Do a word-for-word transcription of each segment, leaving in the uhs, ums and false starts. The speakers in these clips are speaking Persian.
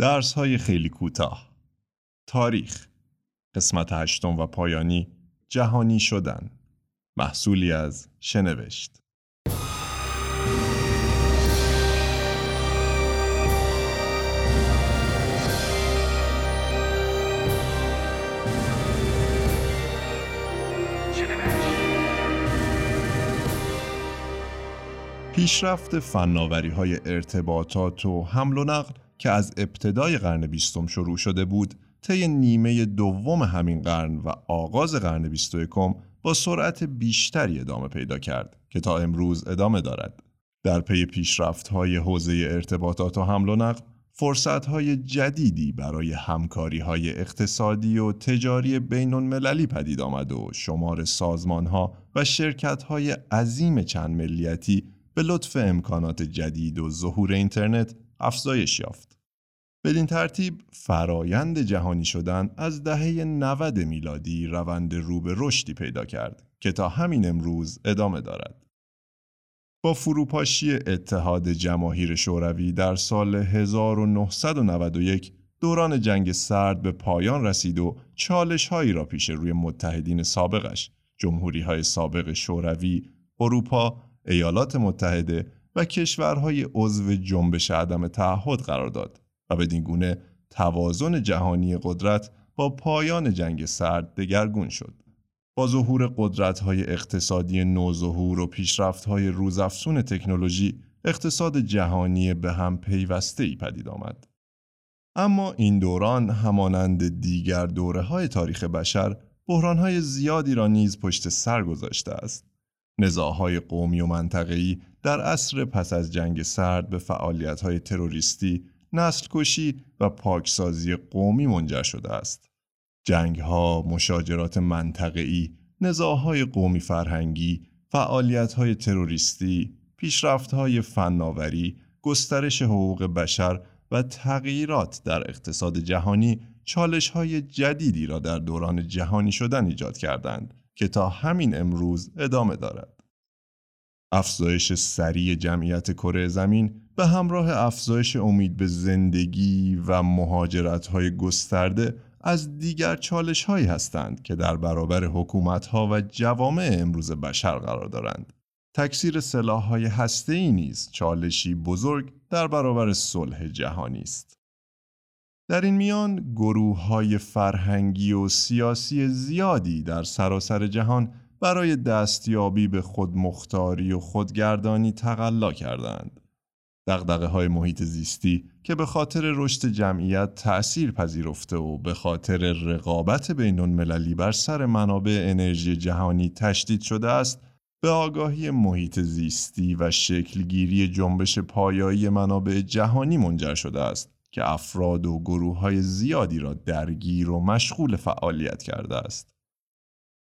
درس‌های خیلی کوتاه. تاریخ قسمت هشتم و پایانی جهانی شدن، محصولی از شنوشت. پیشرفت فناوری‌های ارتباطات و حمل و نقل که از ابتدای قرن بیستم شروع شده بود، طی نیمه دوم همین قرن و آغاز قرن بیست و یکم با سرعت بیشتری ادامه پیدا کرد که تا امروز ادامه دارد. در پی پیشرفت‌های حوزه ارتباطات و حمل و نقل، فرصت‌های جدیدی برای همکاری‌های اقتصادی و تجاری بین‌المللی پدید آمد و شمار سازمان‌ها و شرکت‌های عظیم چند ملیتی به لطف امکانات جدید و ظهور اینترنت افزایش یافت. بدین ترتیب فرایند جهانی شدن از دهه نود میلادی روند رو به رشدی پیدا کرد که تا همین امروز ادامه دارد. با فروپاشی اتحاد جماهیر شوروی در سال هزار و نهصد و نود و یک دوران جنگ سرد به پایان رسید و چالش‌هایی را پیش روی متحدین سابقش، جمهوری‌های سابق شوروی، اروپا، ایالات متحده و کشورهای عضو جنبش عدم تعهد قرار داد و بدین گونه توازن جهانی قدرت با پایان جنگ سرد دگرگون شد. با ظهور قدرت‌های اقتصادی نوظهور و پیشرفت‌های روزافزون تکنولوژی، اقتصاد جهانی به هم پیوسته‌ای پدید آمد. اما این دوران همانند دیگر دوره‌های تاریخ بشر، بحران‌های زیادی را نیز پشت سر گذاشته است. نزاع‌های قومی و منطقه‌ای در عصر پس از جنگ سرد به فعالیت‌های تروریستی، نسل‌کشی و پاکسازی قومی منجر شده است. جنگ‌ها، مشاجرات منطقه‌ای، نزاع‌های قومی فرهنگی، فعالیت‌های تروریستی، پیشرفت‌های فناوری، گسترش حقوق بشر و تغییرات در اقتصاد جهانی چالش‌های جدیدی را در دوران جهانی شدن ایجاد کردند که تا همین امروز ادامه دارد. افزایش سریع جمعیت کره زمین به همراه افزایش امید به زندگی و مهاجرت‌های گسترده از دیگر چالش‌هایی هستند که در برابر حکومت‌ها و جوامع امروز بشر قرار دارند. تکثیر سلاح‌های هسته‌ای نیز چالشی بزرگ در برابر صلح جهانی است. در این میان گروه‌های فرهنگی و سیاسی زیادی در سراسر جهان برای دستیابی به خودمختاری و خودگردانی تقلا کردند. دغدغه‌های محیط زیستی که به خاطر رشد جمعیت تأثیر پذیرفته و به خاطر رقابت بین‌المللی بر سر منابع انرژی جهانی تشدید شده است، به آگاهی محیط زیستی و شکلگیری جنبش پایایی منابع جهانی منجر شده است که افراد و گروه‌های زیادی را درگیر و مشغول فعالیت کرده است.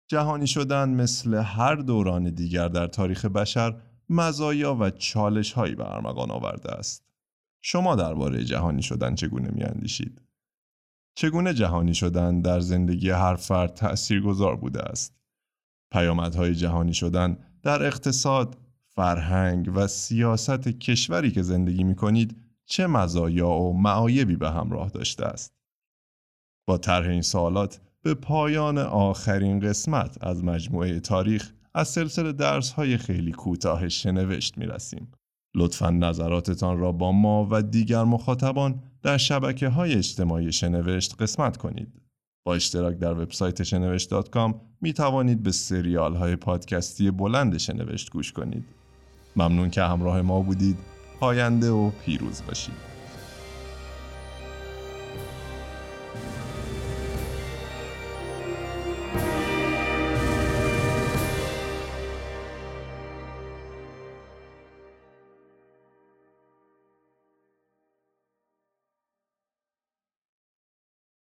جهانی شدن مثل هر دوران دیگر در تاریخ بشر مزایا و چالش‌هایی به ارمغان آورده است. شما درباره جهانی شدن چگونه می‌اندیشید؟ چگونه جهانی شدن در زندگی هر فرد تأثیرگذار بوده است؟ پیامدهای جهانی شدن در اقتصاد، فرهنگ و سیاست کشوری که زندگی می‌کنید چه مزایا و معایبی به همراه داشته است؟ با طرح این سوالات به پایان آخرین قسمت از مجموعه تاریخ از سلسله درس‌های خیلی کوتاه شنوشت می‌رسیم. لطفاً نظراتتان را با ما و دیگر مخاطبان در شبکه‌های اجتماعی شنوشت قسمت کنید. با اشتراک در وبسایت شنوشت دات کام می‌توانید به سریال‌های پادکستی بلند شنوشت گوش کنید. ممنون که همراه ما بودید. پاینده و پیروز باشید.